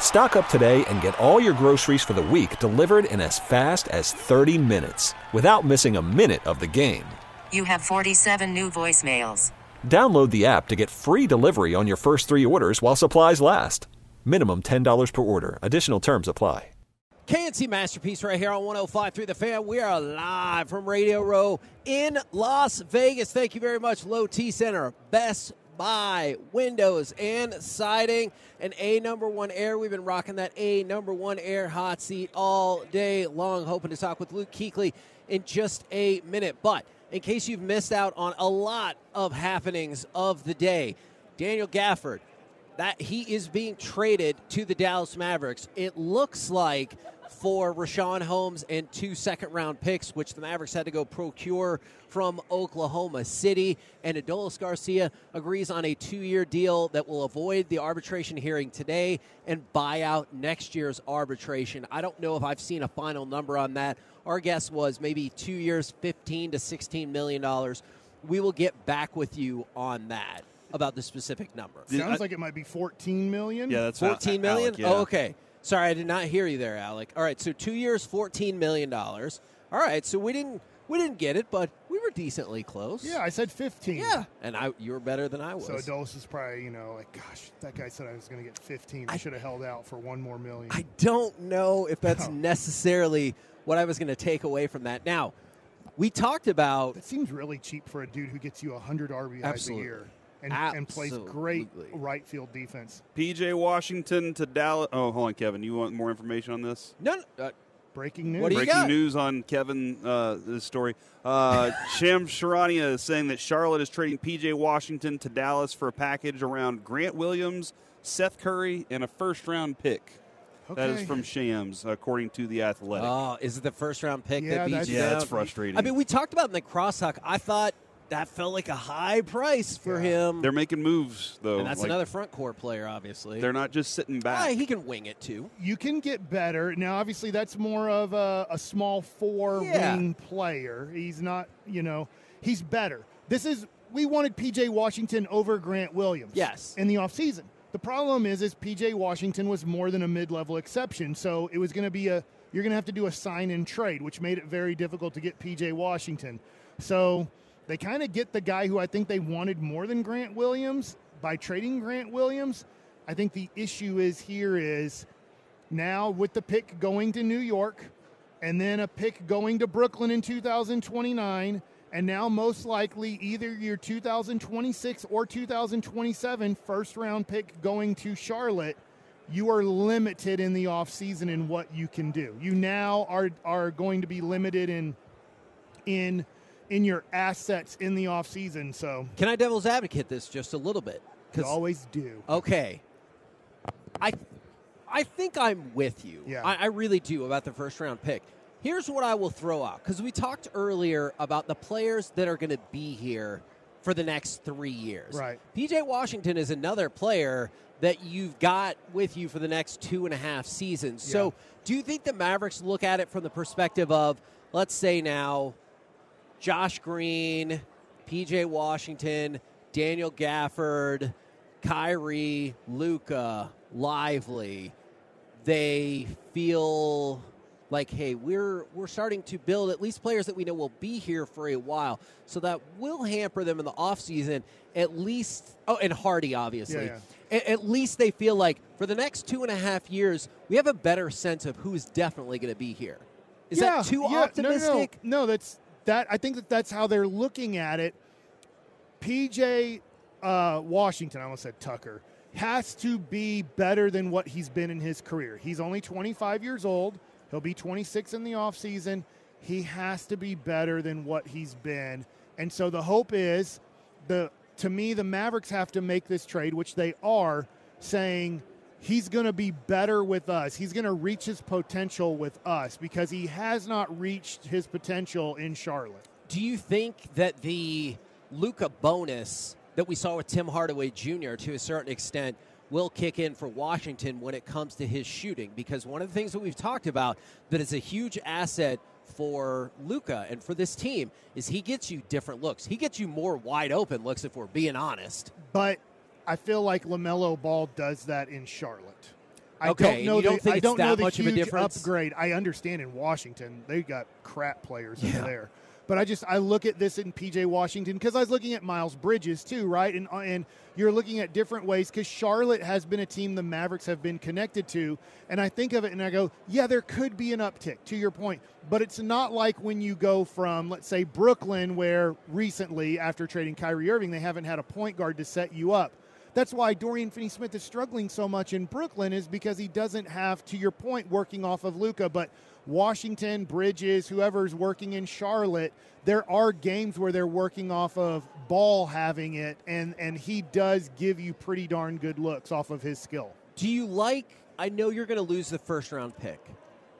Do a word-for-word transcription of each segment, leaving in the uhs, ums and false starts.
Stock up today and get all your groceries for the week delivered in as fast as thirty minutes without missing a minute of the game. You have forty-seven new voicemails. Download the app to get free delivery on your first three orders while supplies last. Minimum ten dollars per order. Additional terms apply. K and C Masterpiece right here on one oh five point three The Fan. We are live from Radio Row in Las Vegas. Thank you very much, Low T Center, Best Buy, Windows and Siding, and A Number One Air. We've been rocking that A Number One Air hot seat all day long, hoping to talk with Luke Kuechly in just a minute. But in case you've missed out on a lot of happenings of the day, Daniel Gafford, that he is being traded to the Dallas Mavericks. It looks like for Rashawn Holmes and two second-round picks, which the Mavericks had to go procure from Oklahoma City. And Adolis Garcia agrees on a two-year deal that will avoid the arbitration hearing today and buy out next year's arbitration. I don't know if I've seen a final number on that. Our guess was maybe two years, fifteen to sixteen million dollars. We will get back with you on that, about the specific number. Sounds I, like it might be fourteen million dollars. Yeah, that's fourteen million dollars? Alec, yeah. Oh, okay. Sorry, I did not hear you there, Alec. All right, so two years, fourteen million dollars. All right, so we didn't we didn't get it, but we were decently close. Yeah, I said fifteen. Yeah, and I you were better than I was. So Adolis is probably, you know, like, gosh, that guy said I was going to get fifteen. I, I should have held out for one more million. I don't know if that's no. necessarily what I was going to take away from that. Now, we talked about— That seems really cheap for a dude who gets you one hundred R B Is absolutely. A year. And, and plays great right field defense. P J Washington to Dallas. Oh, hold on, Kevin. You want more information on this? No. no. Uh, breaking news. What do you breaking got? news on Kevin, uh, this story. Uh, Sham Sharania is saying that Charlotte is trading P J Washington to Dallas for a package around Grant Williams, Seth Curry, and a first-round pick. Okay. That is from Shams, according to The Athletic. Oh, is it the first-round pick yeah, that beats you? Yeah, that's frustrating. I mean, we talked about in the crosstalk. I thought that felt like a high price for yeah. him. They're making moves, though. And that's like, another front court player, obviously. They're not just sitting back. Yeah, he can wing it, too. You can get better. Now, obviously, that's more of a, a small four yeah. wing player. He's not, you know, he's better. This is, we wanted P J Washington over Grant Williams. Yes. In the offseason. The problem is, is P J Washington was more than a mid-level exception, so it was going to be a, you're going to have to do a sign-and trade, which made it very difficult to get P J Washington. So they kind of get the guy who I think they wanted more than Grant Williams by trading Grant Williams. I think the issue is here is now with the pick going to New York and then a pick going to Brooklyn in two thousand twenty-nine, and now most likely either your two thousand twenty-six or two thousand twenty-seven first round pick going to Charlotte, you are limited in the offseason in what you can do. You now are are going to be limited in in in your assets in the offseason. So can I devil's advocate this just a little bit? You always do. Okay. I I think I'm with you. Yeah. I, I really do about the first-round pick. Here's what I will throw out, because we talked earlier about the players that are going to be here for the next three years. Right. P J Washington is another player that you've got with you for the next two and a half seasons. Yeah. So do you think the Mavericks look at it from the perspective of, let's say now, Josh Green, P J Washington, Daniel Gafford, Kyrie, Luka, Lively, they feel like, hey, we're we're starting to build at least players that we know will be here for a while. So that will hamper them in the offseason at least. Oh, and Hardy, obviously. Yeah, yeah. A- at least they feel like for the next two and a half years, we have a better sense of who's definitely going to be here. Is yeah, that too yeah, optimistic? No, no, no. no that's... That I think that that's how they're looking at it. P J uh, Washington, I almost said Tucker, has to be better than what he's been in his career. He's only twenty-five years old. He'll be twenty-six in the offseason. He has to be better than what he's been. And so the hope is, the to me, the Mavericks have to make this trade, which they are, saying he's going to be better with us. He's going to reach his potential with us because he has not reached his potential in Charlotte. Do you think that the Luka bonus that we saw with Tim Hardaway Junior to a certain extent will kick in for Washington when it comes to his shooting? Because one of the things that we've talked about that is a huge asset for Luka and for this team is he gets you different looks. He gets you more wide open looks, if we're being honest. But I feel like LaMelo Ball does that in Charlotte. I okay, don't know you don't the, think I don't know the much huge of a difference? Upgrade. I understand in Washington they got crap players yeah. over there. But I just I look at this in P J Washington because I was looking at Miles Bridges too, right? And and you're looking at different ways because Charlotte has been a team the Mavericks have been connected to, and I think of it and I go, yeah, there could be an uptick to your point, but it's not like when you go from, let's say, Brooklyn, where recently after trading Kyrie Irving they haven't had a point guard to set you up. That's why Dorian Finney-Smith is struggling so much in Brooklyn is because he doesn't have, to your point, working off of Luka. But Washington, Bridges, whoever's working in Charlotte, there are games where they're working off of Ball having it, and, and he does give you pretty darn good looks off of his skill. Do you like – I know you're going to lose the first-round pick.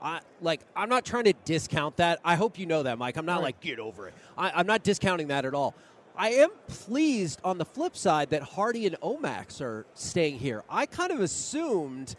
I, like, I'm not trying to discount that. I hope you know that, Mike. I'm not right. like, get over it. I, I'm not discounting that at all. I am pleased on the flip side that Hardy and Omax are staying here. I kind of assumed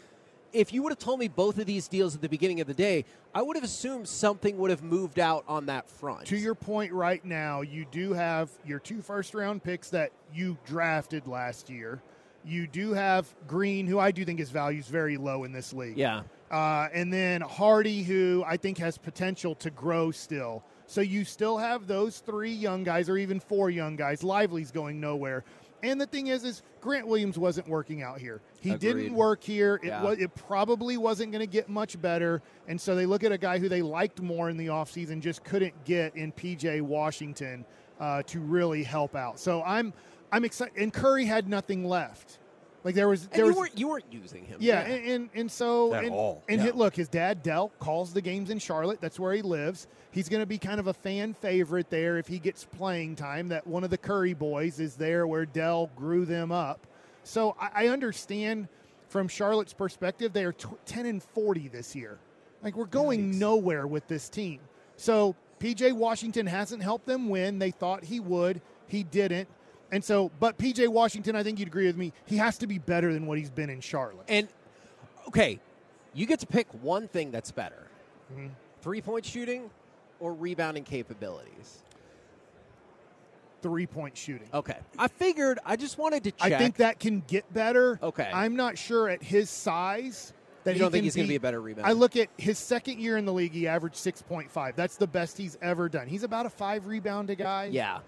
if you would have told me both of these deals at the beginning of the day, I would have assumed something would have moved out on that front. To your point right now, you do have your two first-round picks that you drafted last year. You do have Green, who I do think his value is very low in this league. Yeah. Uh, and then Hardy, who I think has potential to grow still. So you still have those three young guys or even four young guys. Lively's going nowhere. And the thing is, is Grant Williams wasn't working out here. He Agreed. didn't work here. It, yeah. was, it probably wasn't going to get much better. And so they look at a guy who they liked more in the offseason, just couldn't get in P J Washington uh, to really help out. So I'm I'm excited. And Curry had nothing left. Like there was, there and you was, weren't you weren't using him. Yeah, yeah. And, and and so at and, all. And yeah. hit, look, his dad Del calls the games in Charlotte. That's where he lives. He's going to be kind of a fan favorite there if he gets playing time. That one of the Curry boys is there where Del grew them up. So I, I understand from Charlotte's perspective, they are t- ten and forty this year. Like we're going nice. nowhere with this team. So P J Washington hasn't helped them win. They thought he would. He didn't. And so, but P J Washington, I think you'd agree with me, he has to be better than what he's been in Charlotte. And, okay, you get to pick one thing that's better. Mm-hmm. Three-point shooting or rebounding capabilities? Three-point shooting. Okay. I figured, I just wanted to check. I think that can get better. Okay. I'm not sure at his size. That you don't think he's going to be a better rebounder? I look at his second year in the league, he averaged six point five. That's the best he's ever done. He's about a five-rebound guy. Yeah.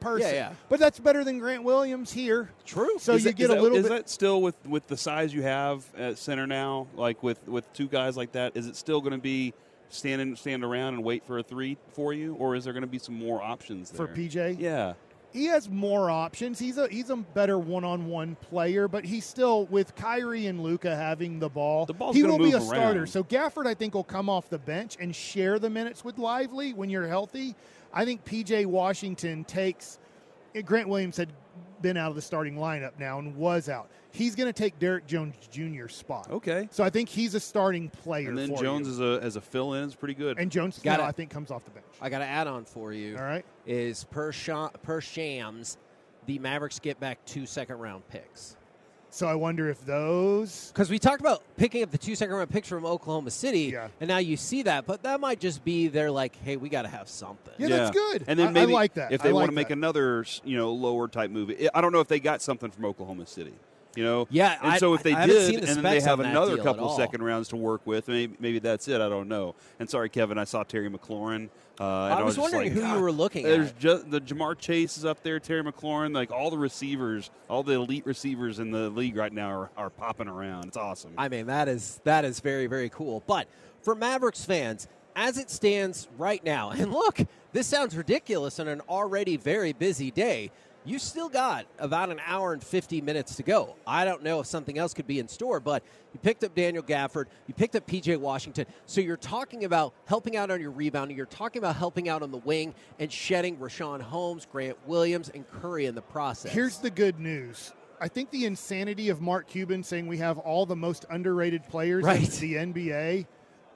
Person. Yeah, yeah. But that's better than Grant Williams here. True. So is you that, get a that, little is bit. Is that still with, with the size you have at center now, like with, with two guys like that, is it still going to be standing stand around and wait for a three for you, or is there going to be some more options there? For P J? Yeah. He has more options. He's a he's a better one-on-one player, but he's still, with Kyrie and Luka having the ball, the he will be a around. starter. So Gafford, I think, will come off the bench and share the minutes with Lively when you're healthy. I think P J Washington takes – Grant Williams had been out of the starting lineup now and was out. He's going to take Derrick Jones Junior's spot. Okay. So I think he's a starting player for you. And then Jones as a, as a fill-in is pretty good. And Jones still, I think, comes off the bench. I got an add-on for you. All right. Is per, sham, per shams, the Mavericks get back two second-round picks. So I wonder if those... Because we talked about picking up the two second-round picks from Oklahoma City, yeah. and now you see that, but that might just be they're like, hey, we got to have something. Yeah, yeah, that's good. And then I, maybe I like that. If they like want to make another, you know, lower-type move. I don't know if they got something from Oklahoma City. You know, yeah. And I, so if they I did, the and then they have another couple second rounds to work with, maybe, maybe that's it. I don't know. And sorry, Kevin, I saw Terry McLaurin. Uh, I, was I was wondering like, who ah, you were looking there's at. There's just the Jamar Chase is up there, Terry McLaurin, like all the receivers, all the elite receivers in the league right now are, are popping around. It's awesome. I mean, that is that is very very cool. But for Mavericks fans, as it stands right now, and look, this sounds ridiculous on an already very busy day. You still got about an hour and fifty minutes to go. I don't know if something else could be in store, but you picked up Daniel Gafford. You picked up P J Washington. So you're talking about helping out on your rebounding. You're talking about helping out on the wing and shedding Rashawn Holmes, Grant Williams, and Curry in the process. Here's the good news. I think the insanity of Mark Cuban saying we have all the most underrated players right. in the N B A,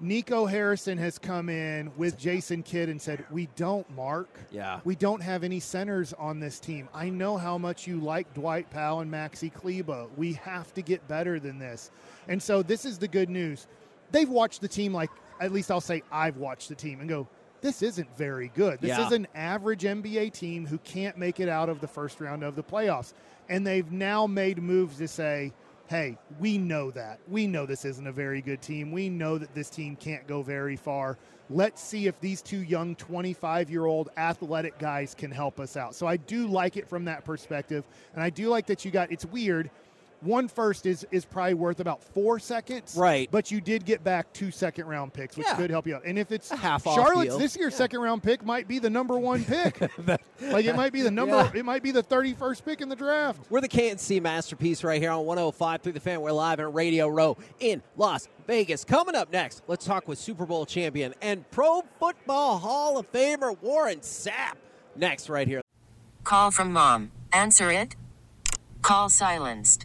Nico Harrison has come in with Jason Kidd and said, we don't, Mark. Yeah. We don't have any centers on this team. I know how much you like Dwight Powell and Maxi Kleba. We have to get better than this. And so this is the good news. They've watched the team, like, at least I'll say I've watched the team, and go, this isn't very good. This yeah. is an average N B A team who can't make it out of the first round of the playoffs. And they've now made moves to say, hey, we know that. We know this isn't a very good team. We know that this team can't go very far. Let's see if these two young twenty-five-year-old athletic guys can help us out. So I do like it from that perspective. And I do like that you got – it's weird. One first is is probably worth about four seconds. Right. But you did get back two second-round picks, which yeah. could help you out. And if it's – Charlotte's this year's yeah. second-round pick might be the number one pick. that, like, it might be the number yeah. – it might be the thirty-first pick in the draft. We're the K and C Masterpiece right here on one oh five through the Fan. We're live at Radio Row in Las Vegas. Coming up next, let's talk with Super Bowl champion and Pro Football Hall of Famer Warren Sapp. Next right here. Call from mom. Answer it. Call silenced.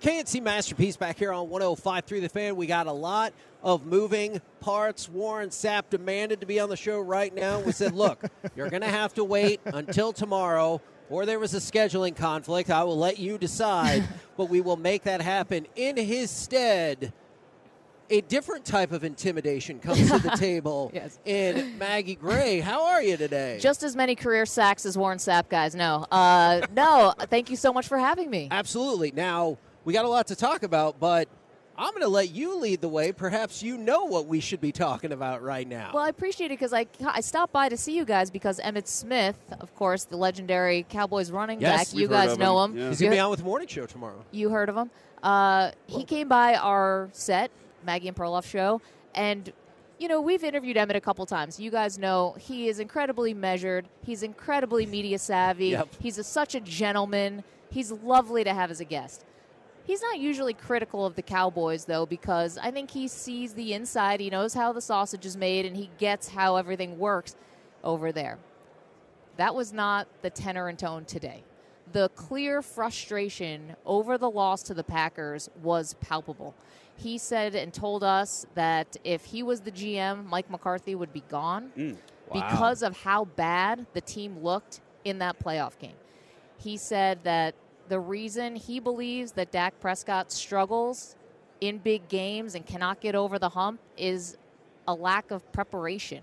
K and C Masterpiece back here on one oh five point three The Fan. We got a lot of moving parts. Warren Sapp demanded to be on the show right now. We said, look, you're going to have to wait until tomorrow, or there was a scheduling conflict. I will let you decide, but we will make that happen. In his stead, a different type of intimidation comes to the table yes. in Maggie Gray. How are you today? Just as many career sacks as Warren Sapp, guys. No, uh, no, thank you so much for having me. Absolutely. Now, we got a lot to talk about, but I'm going to let you lead the way. Perhaps you know what we should be talking about right now. Well, I appreciate it because I, I stopped by to see you guys because Emmitt Smith, of course, the legendary Cowboys running yes, back. You guys know him. him. Yeah. He's going to be on with the morning show tomorrow. You heard of him. Uh, he came by our set, Maggie and Perloff's show, and, you know, we've interviewed Emmitt a couple times. You guys know he is incredibly measured. He's incredibly media savvy. Yep. He's a, such a gentleman. He's lovely to have as a guest. He's not usually critical of the Cowboys, though, because I think he sees the inside. He knows how the sausage is made, and he gets how everything works over there. That was not the tenor and tone today. The clear frustration over the loss to the Packers was palpable. He said and told us that if he was the G M, Mike McCarthy would be gone mm, wow. because of how bad the team looked in that playoff game. He said that the reason he believes that Dak Prescott struggles in big games and cannot get over the hump is a lack of preparation.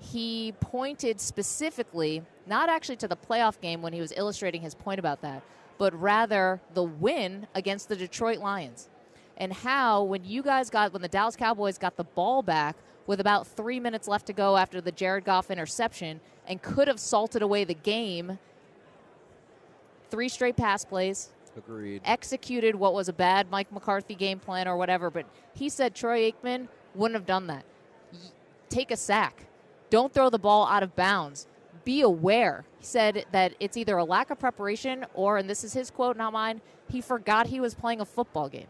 He pointed specifically, not actually to the playoff game when he was illustrating his point about that, but rather the win against the Detroit Lions and how when you guys got, when the Dallas Cowboys got the ball back with about three minutes left to go after the Jared Goff interception and could have salted away the game. Three straight pass plays. Agreed. Executed what was a bad Mike McCarthy game plan or whatever. But he said Troy Aikman wouldn't have done that. Take a sack. Don't throw the ball out of bounds. Be aware. He said that it's either a lack of preparation or, and this is his quote, not mine, he forgot he was playing a football game.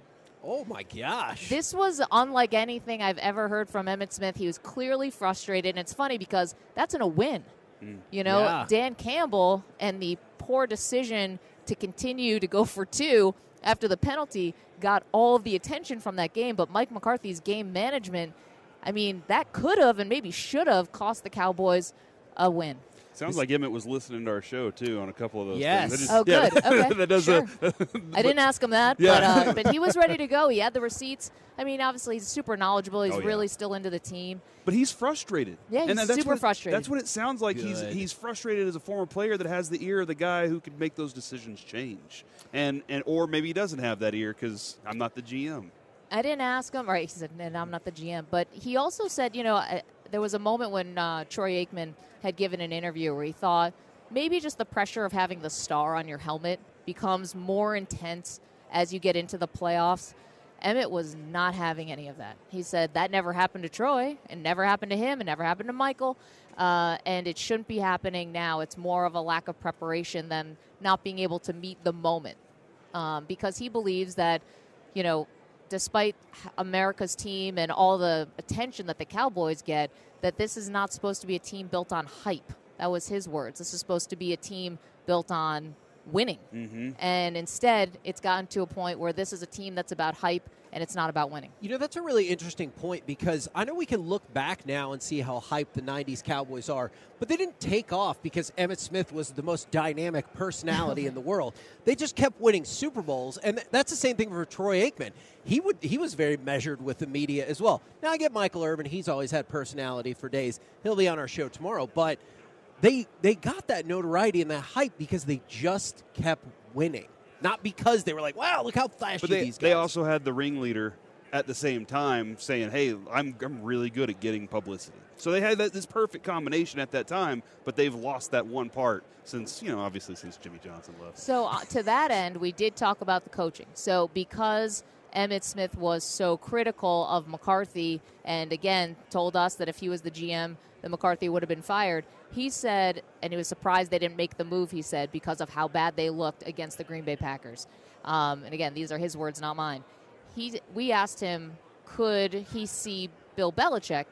Oh, my gosh. This was unlike anything I've ever heard from Emmitt Smith. He was clearly frustrated, and it's funny because that's in a win. Mm. You know, yeah. Dan Campbell and the poor decision to continue to go for two after the penalty got all of the attention from that game, but Mike McCarthy's game management, I mean, that could have and maybe should have cost the Cowboys a win. Sounds like Emmitt was listening to our show, too, on a couple of those yes. things. Just, oh, good. Yeah, okay, that does sure. a, I didn't ask him that, yeah. but, uh, but he was ready to go. He had the receipts. I mean, obviously, he's super knowledgeable. He's oh, yeah. really still into the team. But he's frustrated. Yeah, he's and that, that's super what it, frustrated. That's what it sounds like. Good. He's he's frustrated as a former player that has the ear of the guy who can make those decisions change. and and Or maybe he doesn't have that ear because I'm not the G M. I didn't ask him. All right, he said, and I'm not the G M. But he also said, you know, I, there was a moment when uh, Troy Aikman had given an interview where he thought maybe just the pressure of having the star on your helmet becomes more intense as you get into the playoffs. Emmitt was not having any of that. He said that never happened to Troy and never happened to him and never happened to Michael, uh, and it shouldn't be happening now. It's more of a lack of preparation than not being able to meet the moment um, because he believes that, you know, despite America's team and all the attention that the Cowboys get, that this is not supposed to be a team built on hype. That was his words. This is supposed to be a team built on winning. Mm-hmm. And instead, it's gotten to a point where this is a team that's about hype and it's not about winning. You know, that's a really interesting point because I know we can look back now and see how hyped the nineties Cowboys are, but they didn't take off because Emmitt Smith was the most dynamic personality in the world. They just kept winning Super Bowls, and th- that's the same thing for Troy Aikman. He would he was very measured with the media as well. Now I get Michael Irvin. He's always had personality for days. He'll be on our show tomorrow, but they they got that notoriety and that hype because they just kept winning. Not because they were like, wow, look how flashy but they, these guys. They also had the ringleader at the same time saying, hey, I'm I'm really good at getting publicity. So they had that, this perfect combination at that time, but they've lost that one part since, you know, obviously since Jimmy Johnson left. So uh, to that end, we did talk about the coaching. So because Emmitt Smith was so critical of McCarthy and, again, told us that if he was the G M, then McCarthy would have been fired, he said, and he was surprised they didn't make the move, he said, because of how bad they looked against the Green Bay Packers. Um, and, again, these are his words, not mine. He, we asked him, could he see Bill Belichick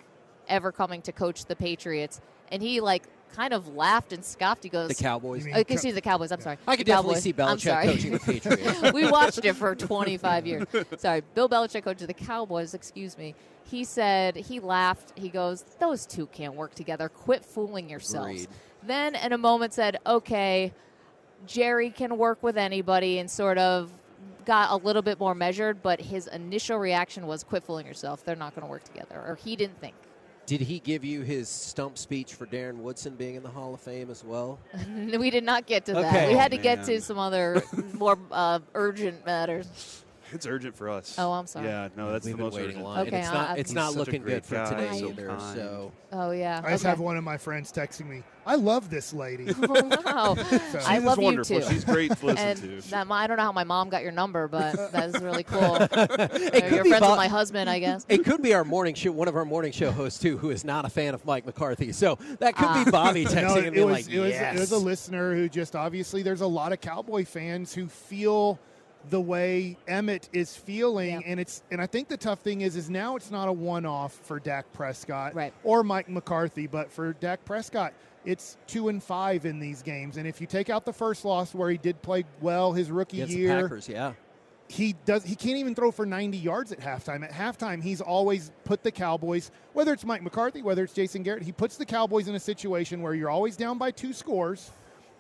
ever coming to coach the Patriots? And he, like, kind of laughed and scoffed. He goes, the Cowboys. I could see the Cowboys. I'm sorry. I could definitely see Belichick coaching the Patriots. We watched it for twenty-five years. Sorry. Bill Belichick coached the Cowboys. Excuse me. He said, he laughed. He goes, those two can't work together. Quit fooling yourselves. Agreed. Then in a moment said, okay, Jerry can work with anybody, and sort of got a little bit more measured. But his initial reaction was, quit fooling yourself. They're not going to work together. Or he didn't think. Did he give you his stump speech for Darren Woodson being in the Hall of Fame as well? We did not get to okay. that. We had oh, to man. get to some other more uh, urgent matters. It's urgent for us. Oh, I'm sorry. Yeah, no, that's We've the most urgent line. Okay, it's not, I, it's not looking good for today so either. Kind. So. Oh, yeah. I just okay. have one of my friends texting me, I love this lady. Oh, wow. So. I love wonderful. You, too. She's great to listen and to. That, I don't know how my mom got your number, but that is really cool. It you're friends bo- with my husband, I guess. It could be our morning show, one of our morning show hosts, too, who is not a fan of Mike McCarthy. So that could uh, be Bobby texting no, and being was, like, it yes. Was, it was a listener who just obviously there's a lot of Cowboy fans who feel – the way Emmitt is feeling, yeah. and it's and I think the tough thing is is now it's not a one-off for Dak Prescott right. or Mike McCarthy, but for Dak Prescott, it's two and five in these games. And if you take out the first loss where he did play well his rookie Against year, the Packers, yeah. he does he can't even throw for ninety yards at halftime. At halftime, he's always put the Cowboys, whether it's Mike McCarthy, whether it's Jason Garrett, he puts the Cowboys in a situation where you're always down by two scores.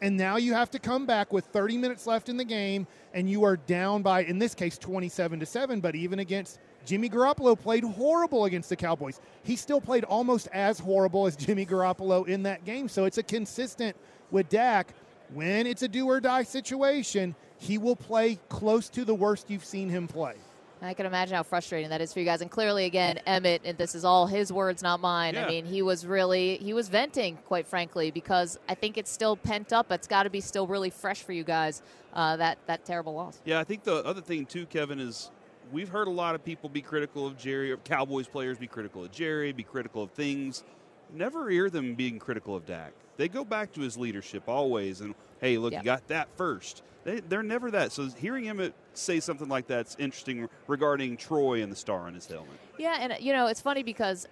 And now you have to come back with thirty minutes left in the game, and you are down by, in this case, twenty-seven to seven. But even against Jimmy Garoppolo, played horrible against the Cowboys. He still played almost as horrible as Jimmy Garoppolo in that game. So it's a consistent with Dak. When it's a do-or-die situation, he will play close to the worst you've seen him play. I can imagine how frustrating that is for you guys. And clearly, again, Emmitt, and this is all his words, not mine. Yeah. I mean, he was really, he was venting, quite frankly, because I think it's still pent up. It's got to be still really fresh for you guys, uh, that, that terrible loss. Yeah, I think the other thing, too, Kevin, is we've heard a lot of people be critical of Jerry, or Cowboys players be critical of Jerry, be critical of things. never hear them being critical of Dak. They go back to his leadership always and, hey, look, yeah. you got that first. They, they're never that. So hearing him say something like that's interesting regarding Troy and the star on his helmet. Yeah, and, you know, it's funny because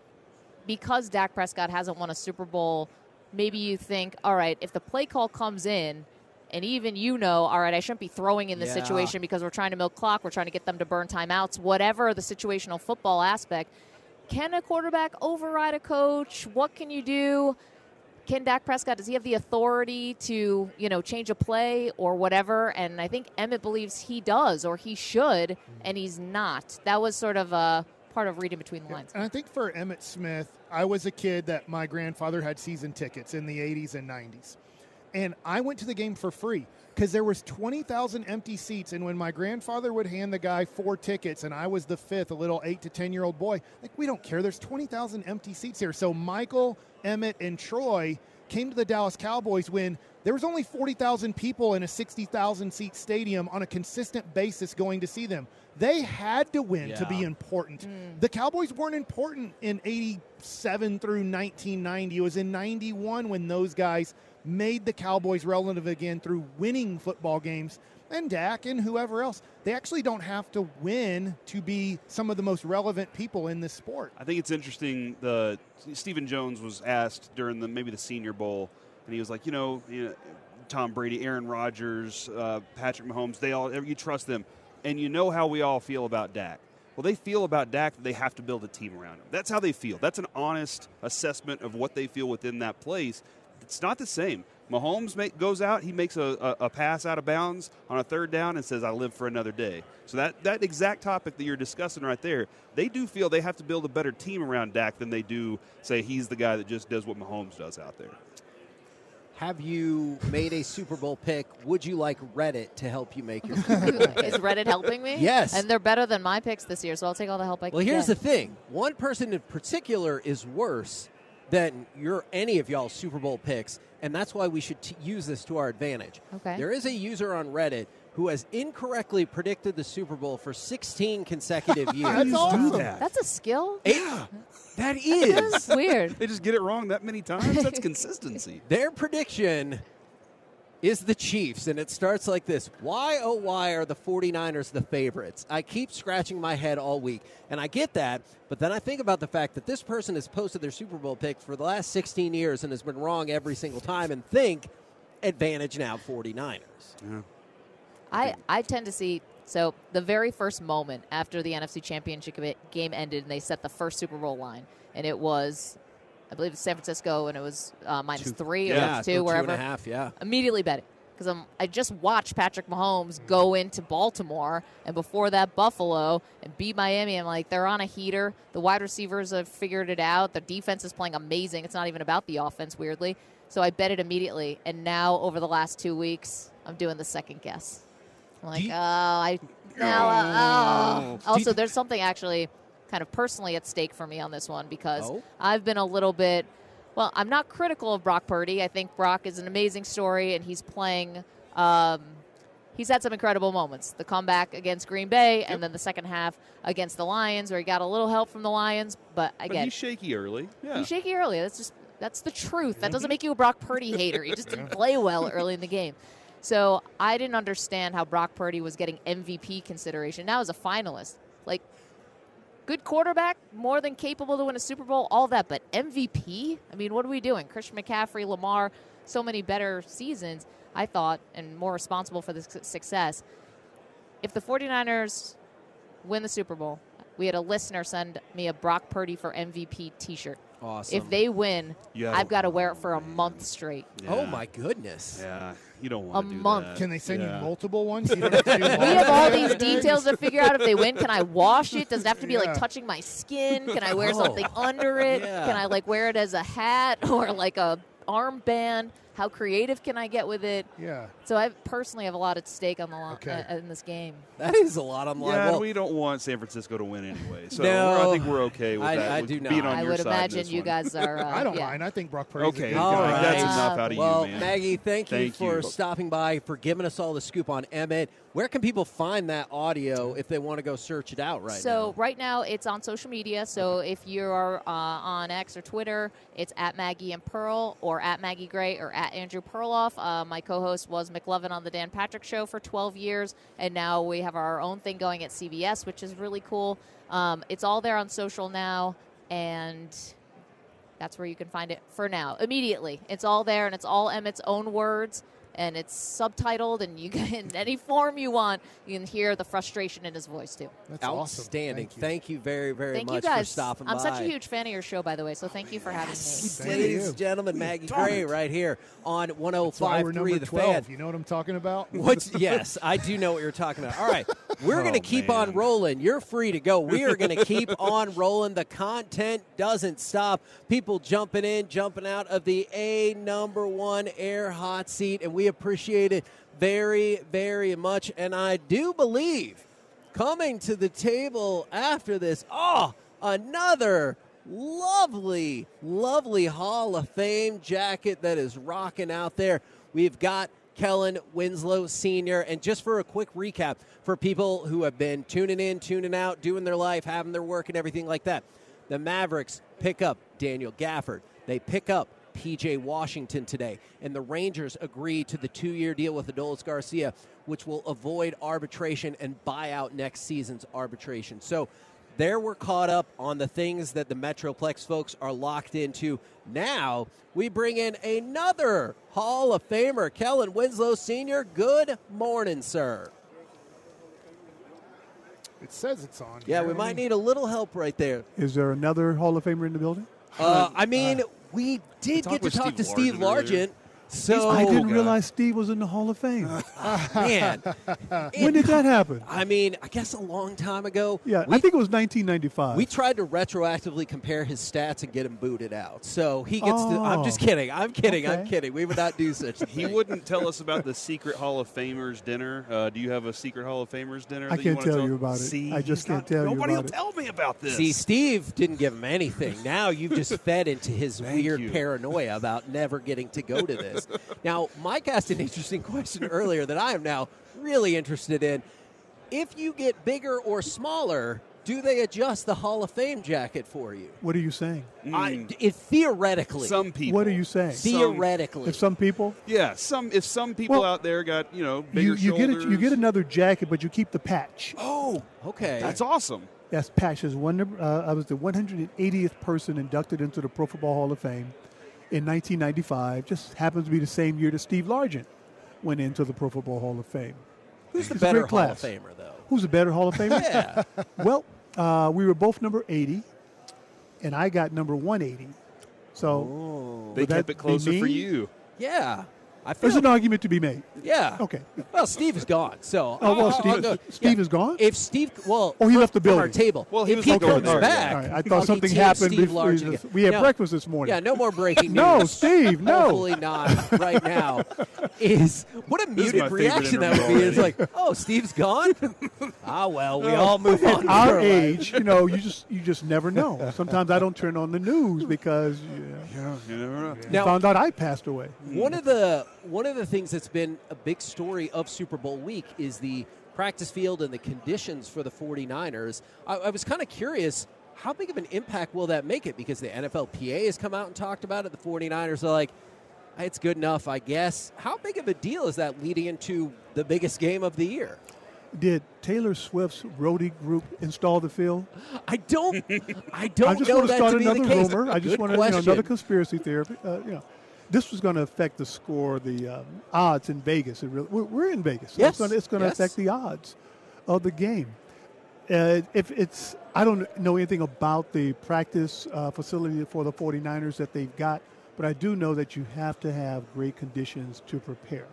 because Dak Prescott hasn't won a Super Bowl, maybe you think, all right, if the play call comes in, and even you know, all right, I shouldn't be throwing in this yeah. situation because we're trying to milk clock, we're trying to get them to burn timeouts, whatever the situational football aspect. Can a quarterback override a coach? What can you do? Can Dak Prescott, does he have the authority to, you know, change a play or whatever? And I think Emmitt believes he does or he should, and he's not. That was sort of a part of reading between the lines. And I think for Emmitt Smith, I was a kid that my grandfather had season tickets in the eighties and nineties. And I went to the game for free because there was twenty thousand empty seats. And when my grandfather would hand the guy four tickets and I was the fifth, a little eight to ten-year-old boy, like, we don't care. There's twenty thousand empty seats here. So Michael, Emmitt, and Troy came to the Dallas Cowboys when there was only forty thousand people in a sixty thousand seat stadium on a consistent basis going to see them. They had to win yeah. to be important. Mm. The Cowboys weren't important in eighty-seven through nineteen ninety. It was in ninety-one when those guys made the Cowboys relevant again through winning football games. And Dak and whoever else, they actually don't have to win to be some of the most relevant people in this sport. I think it's interesting. The Stephen Jones was asked during the maybe the Senior Bowl, and he was like, you know, you know Tom Brady, Aaron Rodgers, uh, Patrick Mahomes, they all, you trust them. And you know how we all feel about Dak. Well, they feel about Dak that they have to build a team around him. That's how they feel. That's an honest assessment of what they feel within that place. It's not the same. Mahomes make, goes out, he makes a, a, a pass out of bounds on a third down and says, I live for another day. So that, that exact topic that you're discussing right there, they do feel they have to build a better team around Dak than they do say he's the guy that just does what Mahomes does out there. Have you made a Super Bowl pick? Would you like Reddit to help you make your Super Bowl pick? Is Reddit helping me? Yes. And they're better than my picks this year, so I'll take all the help I can. Well, here's get. the thing. One person in particular is worse than your any of y'all's Super Bowl picks, and that's why we should t- use this to our advantage. Okay. There is a user on Reddit who has incorrectly predicted the Super Bowl for sixteen consecutive years. That's awesome. Do that. That's a skill? It, yeah. That is. That is weird. They just get it wrong that many times? That's consistency. Their prediction is the Chiefs, and it starts like this. Why, oh, why are the 49ers the favorites? I keep scratching my head all week, and I get that, but then I think about the fact that this person has posted their Super Bowl pick for the last sixteen years and has been wrong every single time, and think, advantage now, 49ers. Yeah. I, I tend to see, so the very first moment after the N F C Championship game ended and they set the first Super Bowl line, and it was, I believe it was San Francisco, and it was uh, minus two, three yeah, or minus two, wherever. Two and a half, yeah. Immediately bet it because I just watched Patrick Mahomes go into Baltimore and before that Buffalo and beat Miami. I'm like, they're on a heater. The wide receivers have figured it out. The defense is playing amazing. It's not even about the offense, weirdly. So I bet it immediately, and now over the last two weeks, I'm doing the second guess. I'm like, you, oh, I now. Uh, oh. Also, there's something actually kind of personally at stake for me on this one because oh? I've been a little bit, well, I'm not critical of Brock Purdy. I think Brock is an amazing story, and he's playing. Um, he's had some incredible moments. The comeback against Green Bay, yep. and then the second half against the Lions, where he got a little help from the Lions, but again, but he's shaky early. Yeah. He's shaky early. That's just that's the truth. That doesn't make you a Brock Purdy hater. He just didn't play well early in the game. So I didn't understand how Brock Purdy was getting M V P consideration. Now as a finalist, like, good quarterback, more than capable to win a Super Bowl, all that. But M V P? I mean, what are we doing? Christian McCaffrey, Lamar, so many better seasons, I thought, and more responsible for the success. If the 49ers win the Super Bowl, we had a listener send me a Brock Purdy for M V P T-shirt. Awesome. If they win, yeah, I've got to wear it for a month straight. Yeah. Oh, my goodness. Yeah, you don't want a to do month. That. Can they send yeah. you multiple ones? You don't have to do we have all these details to figure out if they win. Can I wash it? Does it have to be, yeah. like, touching my skin? Can I wear oh. something under it? Yeah. Can I, like, wear it as a hat or, like, a armband? how creative can I get with it? Yeah. So I personally have a lot at stake on the line okay. uh, in this game. That is a lot on the line. Yeah, well, we don't want San Francisco to win anyway. So no, I think we're okay with I, that. I, I do not. On I would imagine you one. guys are. Uh, I don't yeah. mind. I think Brock Purdy's okay. All right. That's enough out of well, you, man. Well, Maggie, thank, thank you for you. stopping by, for giving us all the scoop on Emmitt. Where can people find that audio if they want to go search it out right so now? So right now it's on social media. So if you are uh, on X or Twitter, it's at Maggie and Pearl or at Maggie Gray or at Andrew Perloff. Uh, my co-host was McLovin on the Dan Patrick Show for twelve years, and now we have our own thing going at C B S, which is really cool. Um, it's all there on social now, and that's where you can find it for now. Immediately. It's all there, and it's all Emmitt's own words. And it's subtitled, and you can, in any form you want, you can hear the frustration in his voice, too. That's outstanding. Awesome. Thank you, thank you very, very thank much you guys. for stopping I'm by. I'm such a huge fan of your show, by the way, so thank oh, you for yes. having me. We Ladies and gentlemen, Maggie Gray right here on one oh five point three The twelve. Fan. You know what I'm talking about? What's, yes, I do know what you're talking about. All right, we're oh, going to keep man. on rolling. You're free to go. We are going to keep on rolling. The content doesn't stop. People jumping in, jumping out of the A number one air hot seat, and we We appreciate it very, very much. And I do believe coming to the table after this, oh, another lovely, lovely Hall of Fame jacket that is rocking out there. We've got Kellen Winslow Senior And just for a quick recap for people who have been tuning in, tuning out, doing their life, having their work and everything like that, the Mavericks pick up Daniel Gafford. They pick up P J Washington today, and the Rangers agree to the two-year deal with Adolis Garcia, which will avoid arbitration and buy out next season's arbitration. So there we're caught up on the things that the Metroplex folks are locked into. Now we bring in another Hall of Famer, Kellen Winslow Senior Good morning, sir. It says it's on. Yeah, we might need a little help right there. Is there another Hall of Famer in the building? Uh, I mean... Uh, We did get to talk to Steve Largent. So I didn't realize Steve was in the Hall of Fame. Oh, man. When did that happen? I mean, I guess a long time ago. Yeah, we, I think it was nineteen ninety-five. We tried to retroactively compare his stats and get him booted out. So he gets oh. to – I'm just kidding. I'm kidding. Okay. I'm kidding. We would not do such a thing. He wouldn't tell us about the secret Hall of Famers dinner. Uh, do you have a secret Hall of Famers dinner? I that can't you tell, tell you about it. See, I just can't not, tell you about it. Nobody will tell me about this. See, Steve didn't give him anything. Now you've just fed into his weird you. paranoia about never getting to go to this. Now, Mike asked an interesting question earlier that I am now really interested in. If you get bigger or smaller, do they adjust the Hall of Fame jacket for you? What are you saying? Mm. I, it, theoretically. Some people. What are you saying? Theoretically. Some, if some people? Yeah, some. if some people well, out there got, you know, bigger you, you shoulders. Get a, you get another jacket, but you keep the patch. Oh, okay. That's awesome. That's patches. One, uh, I was the one hundred eightieth person inducted into the Pro Football Hall of Fame in nineteen ninety-five, just happens to be the same year that Steve Largent went into the Pro Football Hall of Fame. Who's the it's better Hall of Famer, though? Who's the better Hall of Famer? Yeah. Well, uh, we were both number eighty, and I got number one eighty. So Ooh, they kept it closer for you. Yeah. I feel There's an argument to be made. Yeah. Okay. Well, Steve is gone. So oh, well, Steve, go. Steve yeah. is gone? If Steve, well, oh, he left the building. From our table. Well, he if was he comes there. back. All right. I thought something happened. Steve we had no. breakfast this morning. Yeah, no more breaking news. No, Steve, no. Hopefully not right now. Is What a muted reaction that would be. It's like, oh, Steve's gone? Ah, well, we no. all move on. At our age, life. you know, you just you just never know. Sometimes I don't turn on the news because yeah, you never know. Found out I passed away. One of the... One of the things that's been a big story of Super Bowl week is the practice field and the conditions for the 49ers. I, I was kind of curious, how big of an impact will that make it? Because the N F L P A has come out and talked about it. The 49ers are like, it's good enough, I guess. How big of a deal is that leading into the biggest game of the year? Did Taylor Swift's roadie group install the field? I don't I don't know that to be the case. I just want to start another rumor. I just want to, you know, another conspiracy theory. Uh, you know. This was going to affect the score, the um, odds in Vegas. It really, we're, we're in Vegas. So yes. It's going to, it's going to yes. affect the odds of the game. Uh, if it's, I don't know anything about the practice uh, facility for the 49ers that they've got, but I do know that you have to have great conditions to prepare.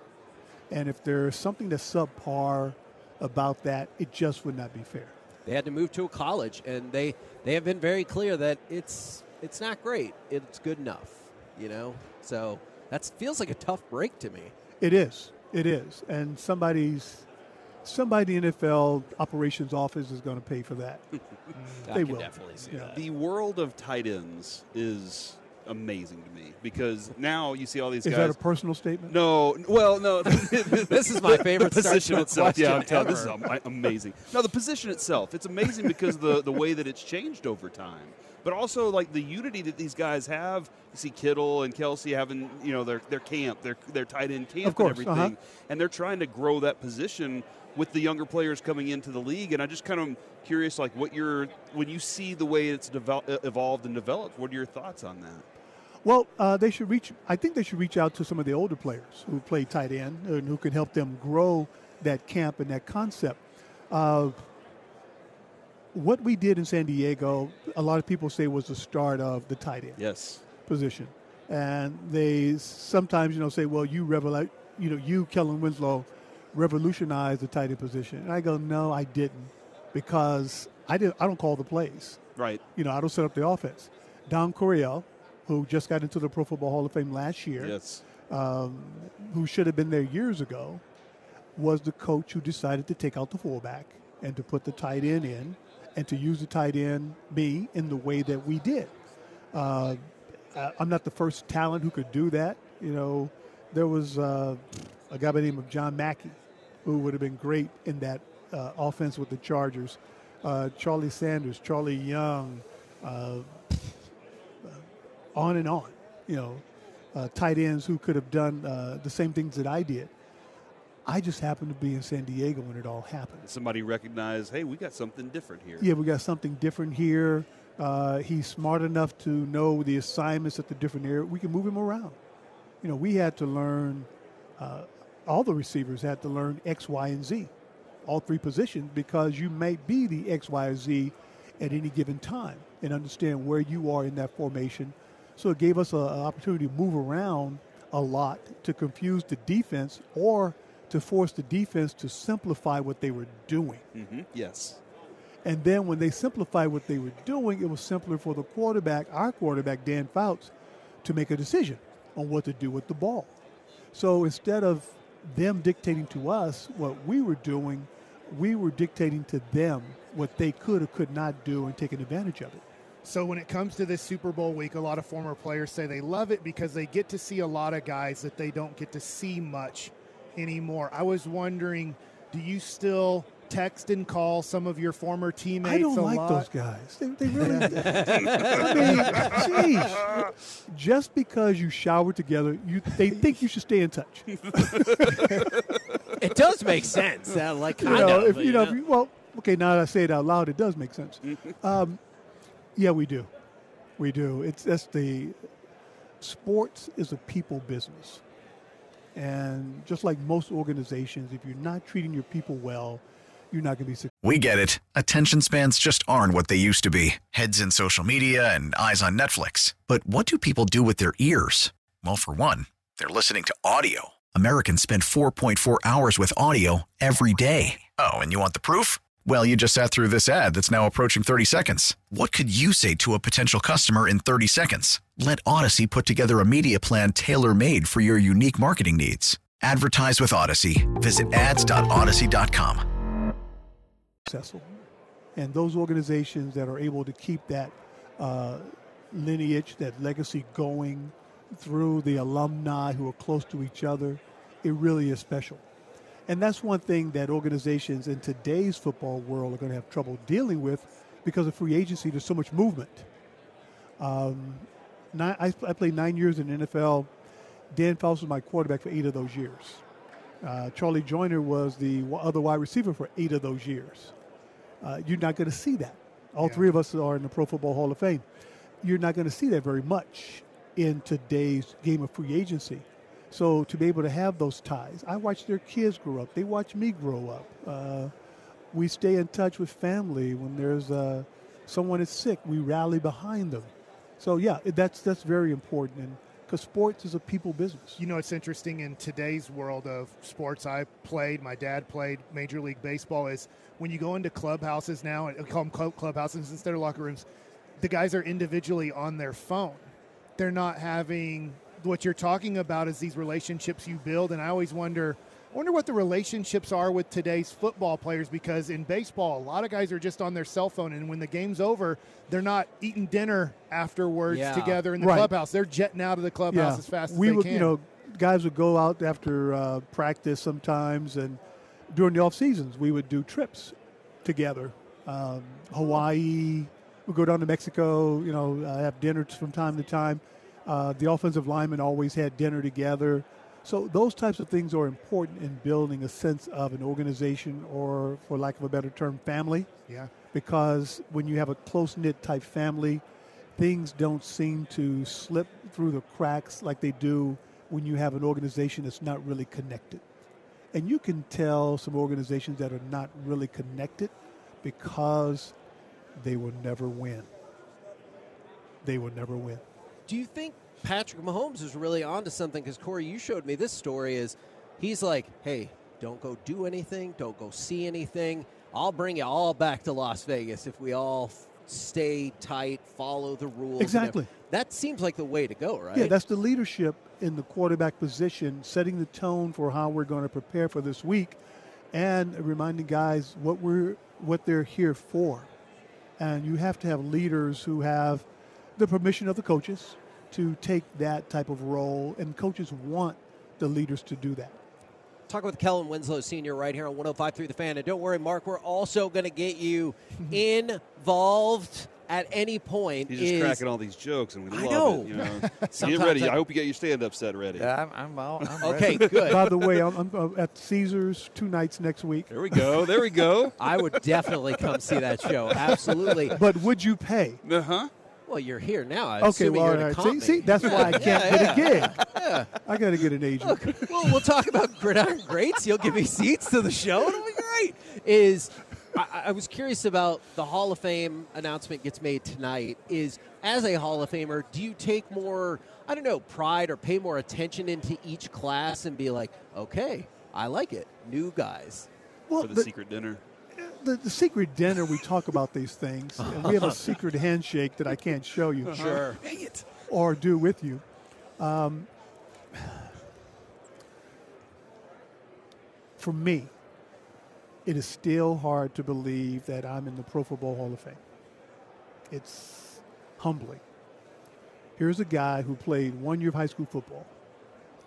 And if there's something that's subpar about that, it just would not be fair. They had to move to a college, and they, they have been very clear that it's it's not great. It's good enough, you know. So That feels like a tough break to me. It is. It is. And somebody's somebody in the N F L operations office is going to pay for that. They will. Definitely see yeah. that. The world of tight ends is amazing to me because now you see all these is guys. Is that a personal statement? No. Well, no. This is my favorite the position itself. Yeah, I'm telling you, this is amazing. Now, the position itself, it's amazing because the the way that it's changed over time. But also, like, the unity that these guys have. You see Kittle and Kelsey having, you know, their their camp, their their tight end camp, of course, and everything. Uh-huh. And they're trying to grow that position with the younger players coming into the league. And I just kind of curious, like, what your when you see the way it's developed, evolved and developed, what are your thoughts on that? Well, uh, they should reach. I think they should reach out to some of the older players who play tight end and who can help them grow that camp and that concept. Uh, What we did in San Diego, a lot of people say, was the start of the tight end yes. position, and they sometimes, you know, say, "Well, you revol- you know, you Kellen Winslow revolutionized the tight end position." And I go, "No, I didn't, because I did. I don't call the plays. Right. You know, I don't set up the offense." Dom Coryell, who just got into the Pro Football Hall of Fame last year, yes, um, who should have been there years ago, was the coach who decided to take out the fullback and to put the tight end in. And to use the tight end, me, in the way that we did. Uh, I'm not the first talent who could do that. You know, there was uh, a guy by the name of John Mackey who would have been great in that uh, offense with the Chargers. Uh, Charlie Sanders, Charlie Young, uh, on and on. You know, uh, tight ends who could have done uh, the same things that I did. I just happened to be in San Diego when it all happened. Somebody recognized, hey, we got something different here. Yeah, we got something different here. Uh, he's smart enough to know the assignments at the different area. We can move him around. You know, we had to learn, uh, all the receivers had to learn X, Y, and Z, all three positions, because you may be the X, Y, or Z at any given time and understand where you are in that formation. So it gave us an opportunity to move around a lot to confuse the defense or to force the defense to simplify what they were doing. Mm-hmm. Yes. And then when they simplified what they were doing, it was simpler for the quarterback, our quarterback, Dan Fouts, to make a decision on what to do with the ball. So instead of them dictating to us what we were doing, we were dictating to them what they could or could not do and taking advantage of it. So when it comes to this Super Bowl week, a lot of former players say they love it because they get to see a lot of guys that they don't get to see much anymore. I was wondering, do you still text and call some of your former teammates? I don't a like lot? those guys. They, they really. I mean, geez. Just because you shower together, you they think you should stay in touch. It does make sense. I like kind you know, of. If, you know, know. If you, well, okay. Now that I say it out loud, it does make sense. Um, yeah, we do. We do. It's that's the sports is a people business. And just like most organizations, if you're not treating your people well, you're not going to be successful. We get it. Attention spans just aren't what they used to be. Heads in social media and eyes on Netflix. But what do people do with their ears? Well, for one, they're listening to audio. Americans spend four point four hours with audio every day. Oh, and you want the proof? Well, you just sat through this ad that's now approaching thirty seconds. What could you say to a potential customer in thirty seconds? Let Odyssey put together a media plan tailor-made for your unique marketing needs. Advertise with Odyssey. Visit ads dot odyssey dot com. Successful. And those organizations that are able to keep that uh, lineage, that legacy going through the alumni who are close to each other, it really is special. And that's one thing that organizations in today's football world are going to have trouble dealing with because of free agency. There's so much movement. Um, nine, I, I played nine years in the N F L. Dan Fouts was my quarterback for eight of those years. Uh, Charlie Joyner was the other wide receiver for eight of those years. Uh, you're not going to see that. All yeah. three of us are in the Pro Football Hall of Fame. You're not going to see that very much in today's game of free agency. So to be able to have those ties, I watch their kids grow up. They watch me grow up. Uh, we stay in touch with family. When there's uh, someone is sick, we rally behind them. So, yeah, that's that's very important because sports is a people business. You know, it's interesting in today's world of sports. I played, my dad played Major League Baseball, is when you go into clubhouses now, and call them clubhouses instead of locker rooms, the guys are individually on their phone. They're not having what you're talking about is these relationships you build, and I always wonder I wonder what the relationships are with today's football players, because in baseball, a lot of guys are just on their cell phone, and when the game's over, they're not eating dinner afterwards yeah. together in the right. clubhouse. They're jetting out of the clubhouse yeah. as fast we as they would, can. You know, guys would go out after uh, practice sometimes, and during the off seasons, we would do trips together. Um, Hawaii, we'd go down to Mexico. You know, uh, have dinners from time to time. Uh, the offensive linemen always had dinner together. So those types of things are important in building a sense of an organization, or for lack of a better term, family. Yeah. Because when you have a close-knit type family, things don't seem to slip through the cracks like they do when you have an organization that's not really connected. And you can tell some organizations that are not really connected because they will never win. They will never win. Do you think Patrick Mahomes is really onto something? Because, Corey, you showed me this story. Is he's like, hey, don't go do anything. Don't go see anything. I'll bring you all back to Las Vegas if we all f- stay tight, follow the rules. Exactly. That seems like the way to go, right? Yeah, that's the leadership in the quarterback position, setting the tone for how we're going to prepare for this week and reminding guys what we're what they're here for. And you have to have leaders who have the permission of the coaches to take that type of role, and coaches want the leaders to do that. Talking with Kellen Winslow Senior right here on one oh five point three The Fan. And don't worry, Mark, we're also going to get you involved at any point. He's just is, cracking all these jokes, and we I love know. it. You know? Get ready. I, I hope you get your stand-up set ready. Yeah, I'm, I'm, all, I'm okay, ready. Good. By the way, I'm, I'm at Caesars two nights next week. There we go. There we go. I would definitely come see that show. Absolutely. But would you pay? Uh-huh. Well, you're here now. I okay, well, you're right. see, see, that's why I can't yeah, get yeah. a gig. Yeah. I got to get an agent. Look, well, we'll talk about Gridiron Greats. You'll give me seats to the show. It'll be great. Is I, I was curious about the Hall of Fame announcement gets made tonight. Is as a Hall of Famer, do you take more, I don't know, pride or pay more attention into each class and be like, okay, I like it, new guys? Well, for the, the secret dinner. The, the secret dinner, we talk about these things. And we have a secret handshake that I can't show you. Sure. Dang it. Or do with you. Um, for me, it is still hard to believe that I'm in the Pro Football Hall of Fame. It's humbling. Here's a guy who played one year of high school football,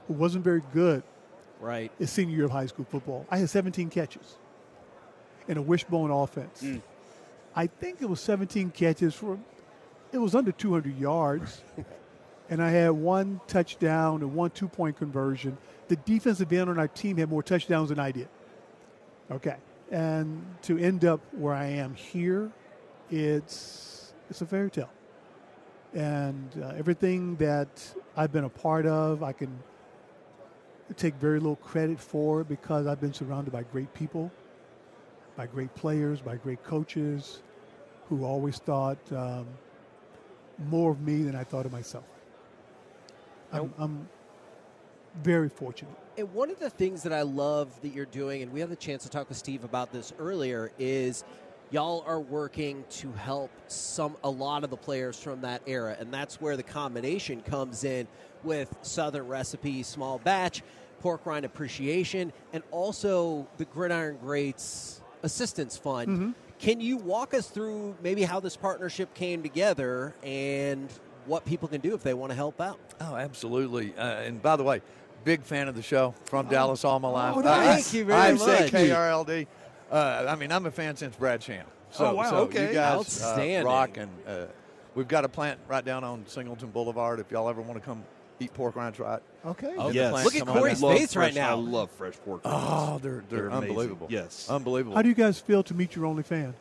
who wasn't very good right. his senior year of high school football. I had seventeen catches. In a wishbone offense. Mm. I think it was seventeen catches for, it was under two hundred yards. And I had one touchdown and one two-point conversion. The defensive end on our team had more touchdowns than I did. Okay. And to end up where I am here, it's, it's a fairy tale. And uh, everything that I've been a part of, I can take very little credit for because I've been surrounded by great people, by great players, by great coaches who always thought um, more of me than I thought of myself. I'm, I'm very fortunate. And one of the things that I love that you're doing, and we had the chance to talk with Steve about this earlier, is y'all are working to help some a lot of the players from that era, and that's where the combination comes in with Southern Recipe, Small Batch, Pork Rind Appreciation, and also the Gridiron Greats Assistance Fund. Mm-hmm. Can you walk us through maybe how this partnership came together and what people can do if they want to help out? Oh, absolutely. Uh, and by the way, big fan of the show from oh. Dallas all my life. Oh, nice. Thank you very I much. I say K R L D. Uh, I mean, I'm a fan since Brad Sham. So, oh, wow. So okay. You guys Outstanding. Uh, rock. And uh, we've got a plant right down on Singleton Boulevard if y'all ever want to come eat pork rinds right. Okay. Oh, yes. Look at Corey's face right now. I love fresh pork rinds. Oh, they're they're, they're unbelievable. Yes. Unbelievable. How do you guys feel to meet your only fan?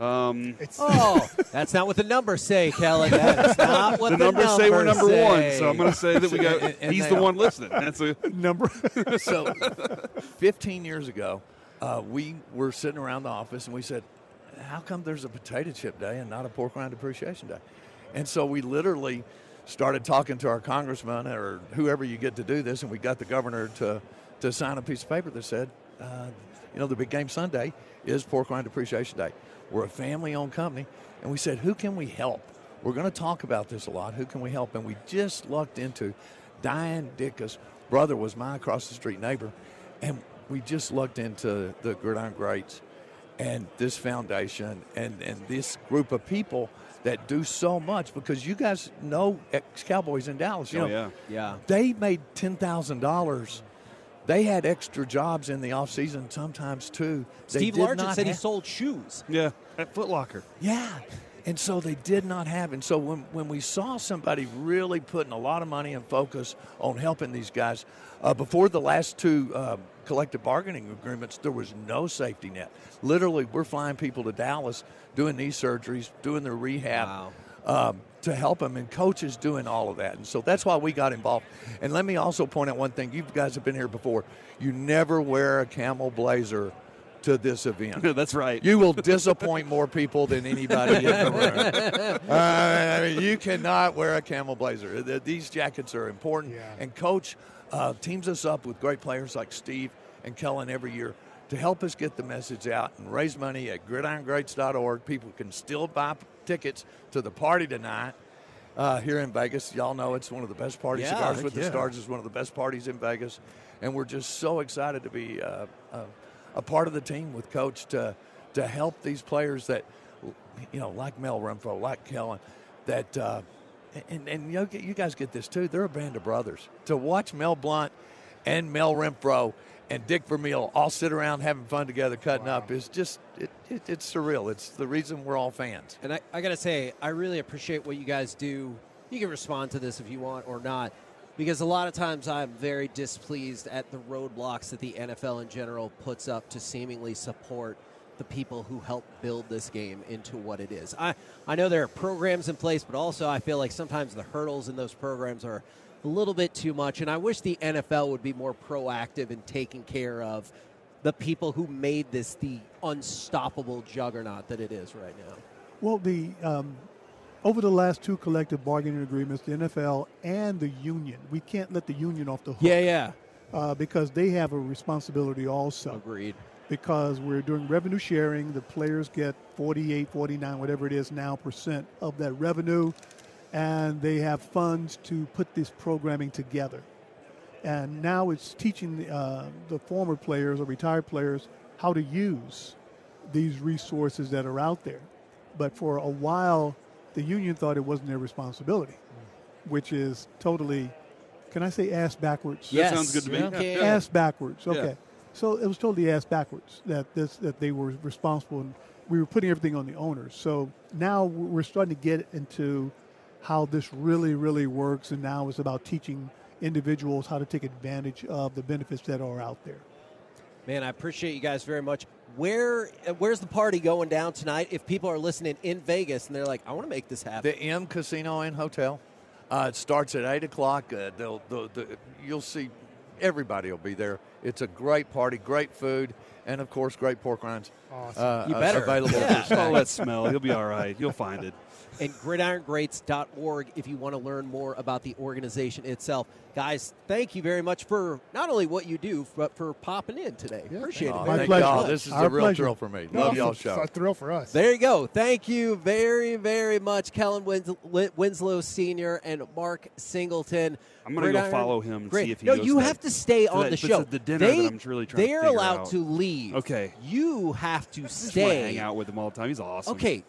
Um, it's oh, that's not what the numbers say, Kellen. That's not what the, the numbers, numbers say. We're number say. one, so I'm going to say that we got. and, and he's the are. one listening. That's a number. So, fifteen years ago, uh, we were sitting around the office and we said, "How come there's a potato chip day and not a pork rind appreciation day?" And so we literally started talking to our congressman or whoever you get to do this, and we got the governor to, to sign a piece of paper that said, uh, you know, the big game Sunday is Pork Rind Appreciation Day. We're a family-owned company, and we said, who can we help? We're going to talk about this a lot. Who can we help? And we just lucked into Diane Dickus, brother, was my across-the-street neighbor. And we just looked into the Gridiron Greats and this foundation and, and this group of people that do so much, because you guys know ex-Cowboys in Dallas. You oh, know, yeah. yeah. They made ten thousand dollars. They had extra jobs in the offseason sometimes, too. They Steve Largent said have, he sold shoes. Yeah, at Foot Locker. Yeah, and so they did not have. And so when, when we saw somebody really putting a lot of money and focus on helping these guys, uh, before the last two uh, collective bargaining agreements, there was no safety net. Literally, we're flying people to Dallas, doing knee surgeries, doing their rehab. Wow. Um, to help them, and coaches doing all of that. And so that's why we got involved. And let me also point out one thing. You guys have been here before. You never wear a camel blazer to this event. That's right. You will disappoint more people than anybody in the room. Uh, I mean, you cannot wear a camel blazer. These jackets are important. Yeah. And Coach uh, teams us up with great players like Steve and Kellen every year to help us get the message out and raise money at gridiron greats dot org. People can still buy tickets to the party tonight uh, here in Vegas. Y'all know it's one of the best parties. Yeah, Cigars with yeah. the Stars is one of the best parties in Vegas. And we're just so excited to be uh, uh, a part of the team with Coach to to help these players that, you know, like Mel Renfro, like Kellen, that, uh, and, and you know, you guys get this too, they're a band of brothers. To watch Mel Blount and Mel Renfro and Dick Vermeil all sit around having fun together, cutting wow. up. It's just, it, it, it's surreal. It's the reason we're all fans. And I, I got to say, I really appreciate what you guys do. You can respond to this if you want or not, because a lot of times I'm very displeased at the roadblocks that the N F L in general puts up to seemingly support the people who help build this game into what it is. I, I know there are programs in place, but also I feel like sometimes the hurdles in those programs are a little bit too much, and I wish the N F L would be more proactive in taking care of the people who made this the unstoppable juggernaut that it is right now. Well, the um, over the last two collective bargaining agreements, the N F L and the union, we can't let the union off the hook. Yeah, yeah. Uh, because they have a responsibility also. Agreed. Because we're doing revenue sharing. The players get forty-eight, forty-nine, whatever it is now, percent of that revenue. And they have funds to put this programming together. And now it's teaching uh, the former players or retired players how to use these resources that are out there. But for a while, the union thought it wasn't their responsibility, which is totally, can I say ass backwards? Yes. That sounds good to me. Yeah. Yeah. Ass backwards, okay. Yeah. So it was totally ass backwards that this that they were responsible, and we were putting everything on the owners. So now we're starting to get into how this really, really works, and now it's about teaching individuals how to take advantage of the benefits that are out there. Man, I appreciate you guys very much. Where, where's the party going down tonight if people are listening in Vegas and they're like, I want to make this happen? The M Casino and Hotel. Uh, it starts at eight o'clock. Uh, they'll, they'll, they'll, you'll see everybody will be there. It's a great party, great food, and, of course, great pork rinds. Awesome. Uh, you better. Uh, available. Yeah. All that smell. You'll be all right. You'll find it. And gridiron greats dot org if you want to learn more about the organization itself. Guys, thank you very much for not only what you do, but for popping in today. Yeah, Appreciate oh, it. My pleasure. Y'all. This is Our a real pleasure. thrill for me. No, Love y'all show. It's a thrill for us. There you go. Thank you very, very much, Kellen Wins- Winslow Senior and Mark Singleton. I'm going to go follow him and Great. see if he no, goes No, you have to stay on the, the show. The dinner they, that I'm really trying they're to allowed out. to leave. Okay. You have to stay. I hang out with him all the time. He's awesome. Okay.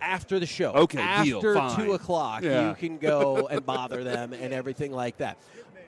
After the show. Okay, After deal, fine. two o'clock, yeah. you can go and bother them and everything like that.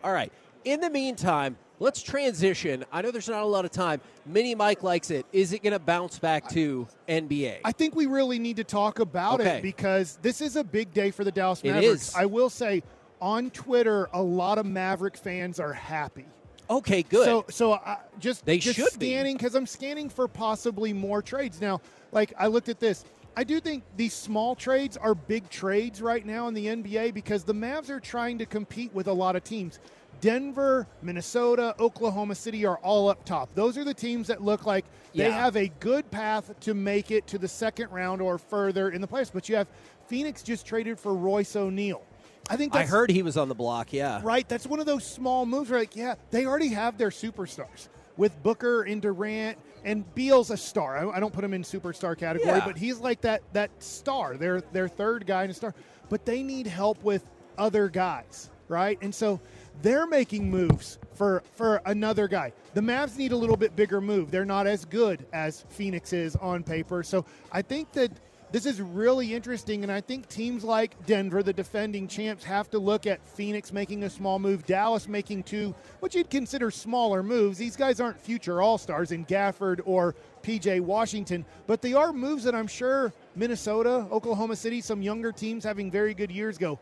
All right. In the meantime, let's transition. I know there's not a lot of time. Mini Mike likes it. Is it going to bounce back to N B A? I think we really need to talk about okay. it, because this is a big day for the Dallas Mavericks. It is. I will say, on Twitter, a lot of Maverick fans are happy. Okay, good. So, so I, just, they just should scanning, because I'm scanning for possibly more trades. Now, like, I looked at this. I do think these small trades are big trades right now in the N B A, because the Mavs are trying to compete with a lot of teams. Denver, Minnesota, Oklahoma City are all up top. Those are the teams that look like yeah. they have a good path to make it to the second round or further in the playoffs. But you have Phoenix just traded for Royce O'Neal. I think that's, I heard he was on the block, yeah. Right, that's one of those small moves where, like, yeah, they already have their superstars with Booker and Durant. And Beal's a star. I, I don't put him in superstar category, yeah. but he's like that that star. They're their third guy in a star. But they need help with other guys, right? And so They're making moves for, for another guy. The Mavs need a little bit bigger move. They're not as good as Phoenix is on paper. So I think that this is really interesting, and I think teams like Denver, the defending champs, have to look at Phoenix making a small move, Dallas making two, what you'd consider smaller moves. These guys aren't future all-stars in Gafford or P J Washington, but they are moves that I'm sure Minnesota, Oklahoma City, some younger teams having very good years go,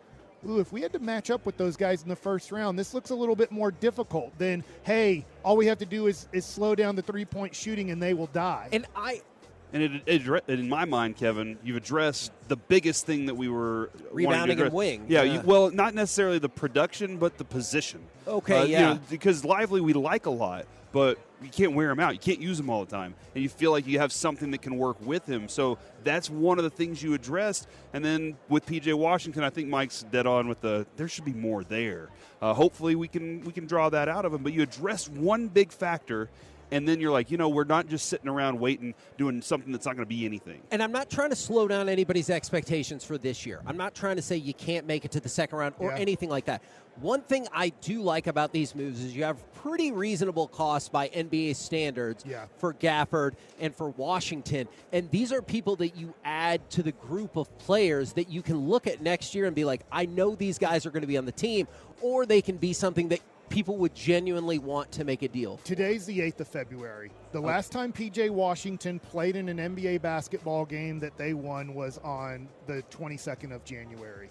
ooh, if we had to match up with those guys in the first round, this looks a little bit more difficult than, hey, all we have to do is, is slow down the three-point shooting and they will die. And I... And it, it, in my mind, Kevin, you've addressed the biggest thing that we were rebounding and wing. Yeah, uh. you, well, not necessarily the production, but the position. Okay, uh, yeah, you know, because Lively we like a lot, but you can't wear him out. You can't use him all the time, and you feel like you have something that can work with him. So that's one of the things you addressed. And then with P J Washington, I think Mike's dead on with the there should be more there. Uh, hopefully, we can we can draw that out of him. But you address one big factor. And then you're like, you know, we're not just sitting around waiting, doing something that's not going to be anything. And I'm not trying to slow down anybody's expectations for this year. I'm not trying to say you can't make it to the second round or yeah. anything like that. One thing I do like about these moves is you have pretty reasonable costs by N B A standards yeah. for Gafford and for Washington. And these are people that you add to the group of players that you can look at next year and be like, I know these guys are going to be on the team, or they can be something that people would genuinely want to make a deal. Today's the eighth of February. The okay. last time P J Washington played in an N B A basketball game that they won was on the twenty-second of January.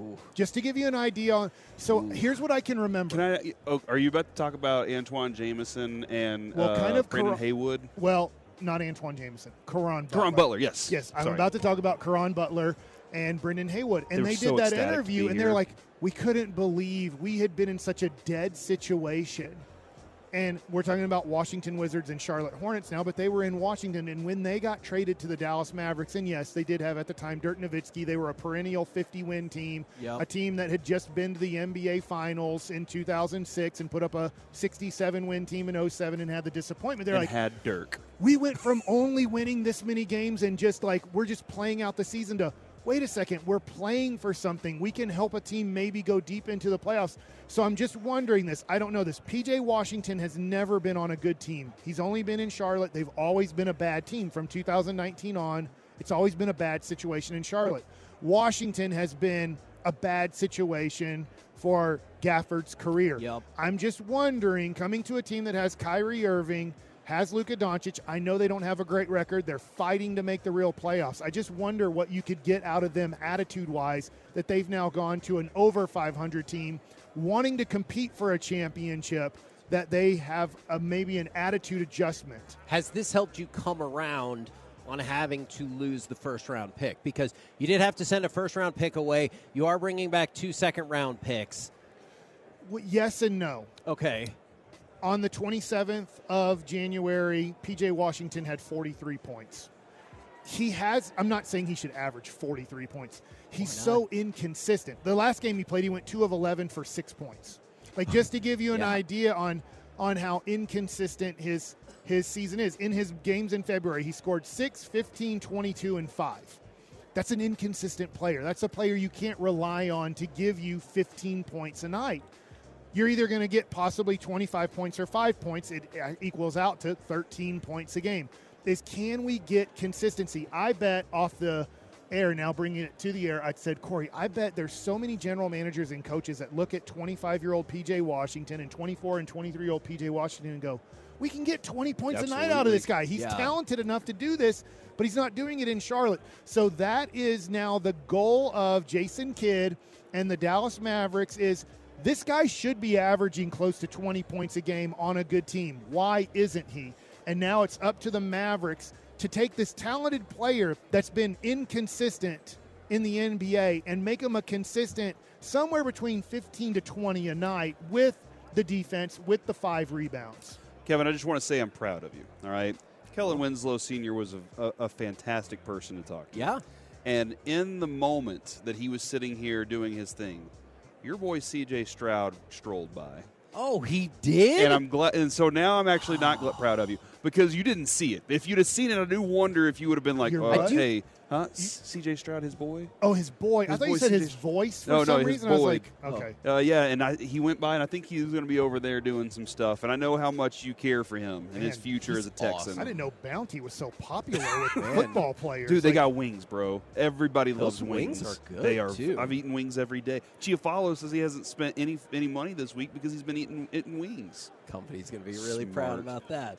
Ooh. Just to give you an idea. On, so Ooh. here's what I can remember. Can I, oh, are you about to talk about Antoine Jameson and well, uh, kind of Brandon Car- Haywood? Well, not Antoine Jameson. Caron Butler. Caron Butler, yes. Yes, I'm Sorry. about to talk about Caron Butler and Brandon Haywood. And they, they did so that interview, and they're like, we couldn't believe we had been in such a dead situation. And we're talking about Washington Wizards and Charlotte Hornets now, but they were in Washington. And when they got traded to the Dallas Mavericks, and yes, they did have at the time Dirk Nowitzki. They were a perennial fifty-win team, yep. a team that had just been to the N B A Finals in two thousand six and put up a sixty-seven win team in oh seven and had the disappointment. They're and like, had Dirk. We went from only winning this many games and just like we're just playing out the season to – wait a second, we're playing for something. We can help a team maybe go deep into the playoffs. So I'm just wondering this. I don't know this. P J Washington has never been on a good team. He's only been in Charlotte. They've always been a bad team from two thousand nineteen on. It's always been a bad situation in Charlotte. Washington has been a bad situation for Gafford's career. Yep. I'm just wondering, coming to a team that has Kyrie Irving, has Luka Doncic. I know they don't have a great record. They're fighting to make the real playoffs. I just wonder what you could get out of them attitude-wise that they've now gone to an over five hundred team wanting to compete for a championship that they have a, maybe an attitude adjustment. Has this helped you come around on having to lose the first-round pick? Because you did have to send a first-round pick away. You are bringing back two second-round picks. Well, yes and no. Okay. On the twenty-seventh of January, P J Washington had forty-three points. He has, I'm not saying he should average forty-three points. He's so inconsistent. The last game he played, he went two of eleven for six points. Like, just to give you an yeah. idea on on how inconsistent his his season is. In his games in February, he scored six, fifteen, twenty-two, and five. That's an inconsistent player. That's a player you can't rely on to give you fifteen points a night. You're either going to get possibly twenty-five points or five points. It equals out to thirteen points a game. Is can we get consistency? I bet off the air, now bringing it to the air, I said, Corey, I bet there's so many general managers and coaches that look at twenty-five-year-old P J Washington and twenty-four and twenty-three-year-old P J Washington and go, we can get twenty points Absolutely. a night out of this guy. He's yeah. talented enough to do this, but he's not doing it in Charlotte. So that is now the goal of Jason Kidd and the Dallas Mavericks is – this guy should be averaging close to twenty points a game on a good team. Why isn't he? And now it's up to the Mavericks to take this talented player that's been inconsistent in the N B A and make him a consistent somewhere between fifteen to twenty a night with the defense, with the five rebounds. Kevin, I just want to say I'm proud of you, all right? Kellen Winslow Senior was a, a, a fantastic person to talk to. Yeah. And in the moment that he was sitting here doing his thing, your boy C J Stroud strolled by. Oh, he did? And I'm glad. And so now I'm actually not oh. proud of you. because you didn't see it. If you'd have seen it, I do wonder if you would have been like, You're oh, right. hey, huh? You, C J Stroud, his boy? Oh, his boy. His I thought boy, you said C J his voice for no, some no, reason. His boy. I was like, okay. Oh. Uh, yeah, and I, he went by, and I think he was going to be over there doing some stuff. And I know how much you care for him Man, and his future as a Texan. Awesome. I didn't know Bounty was so popular with football players. Dude, they like, got wings, bro. Everybody loves wings. wings. Are good, they are. Too. I've eaten wings every day. Chiafalo says he hasn't spent any any money this week because he's been eating, eating wings. Company's going to be really Smart. proud about that.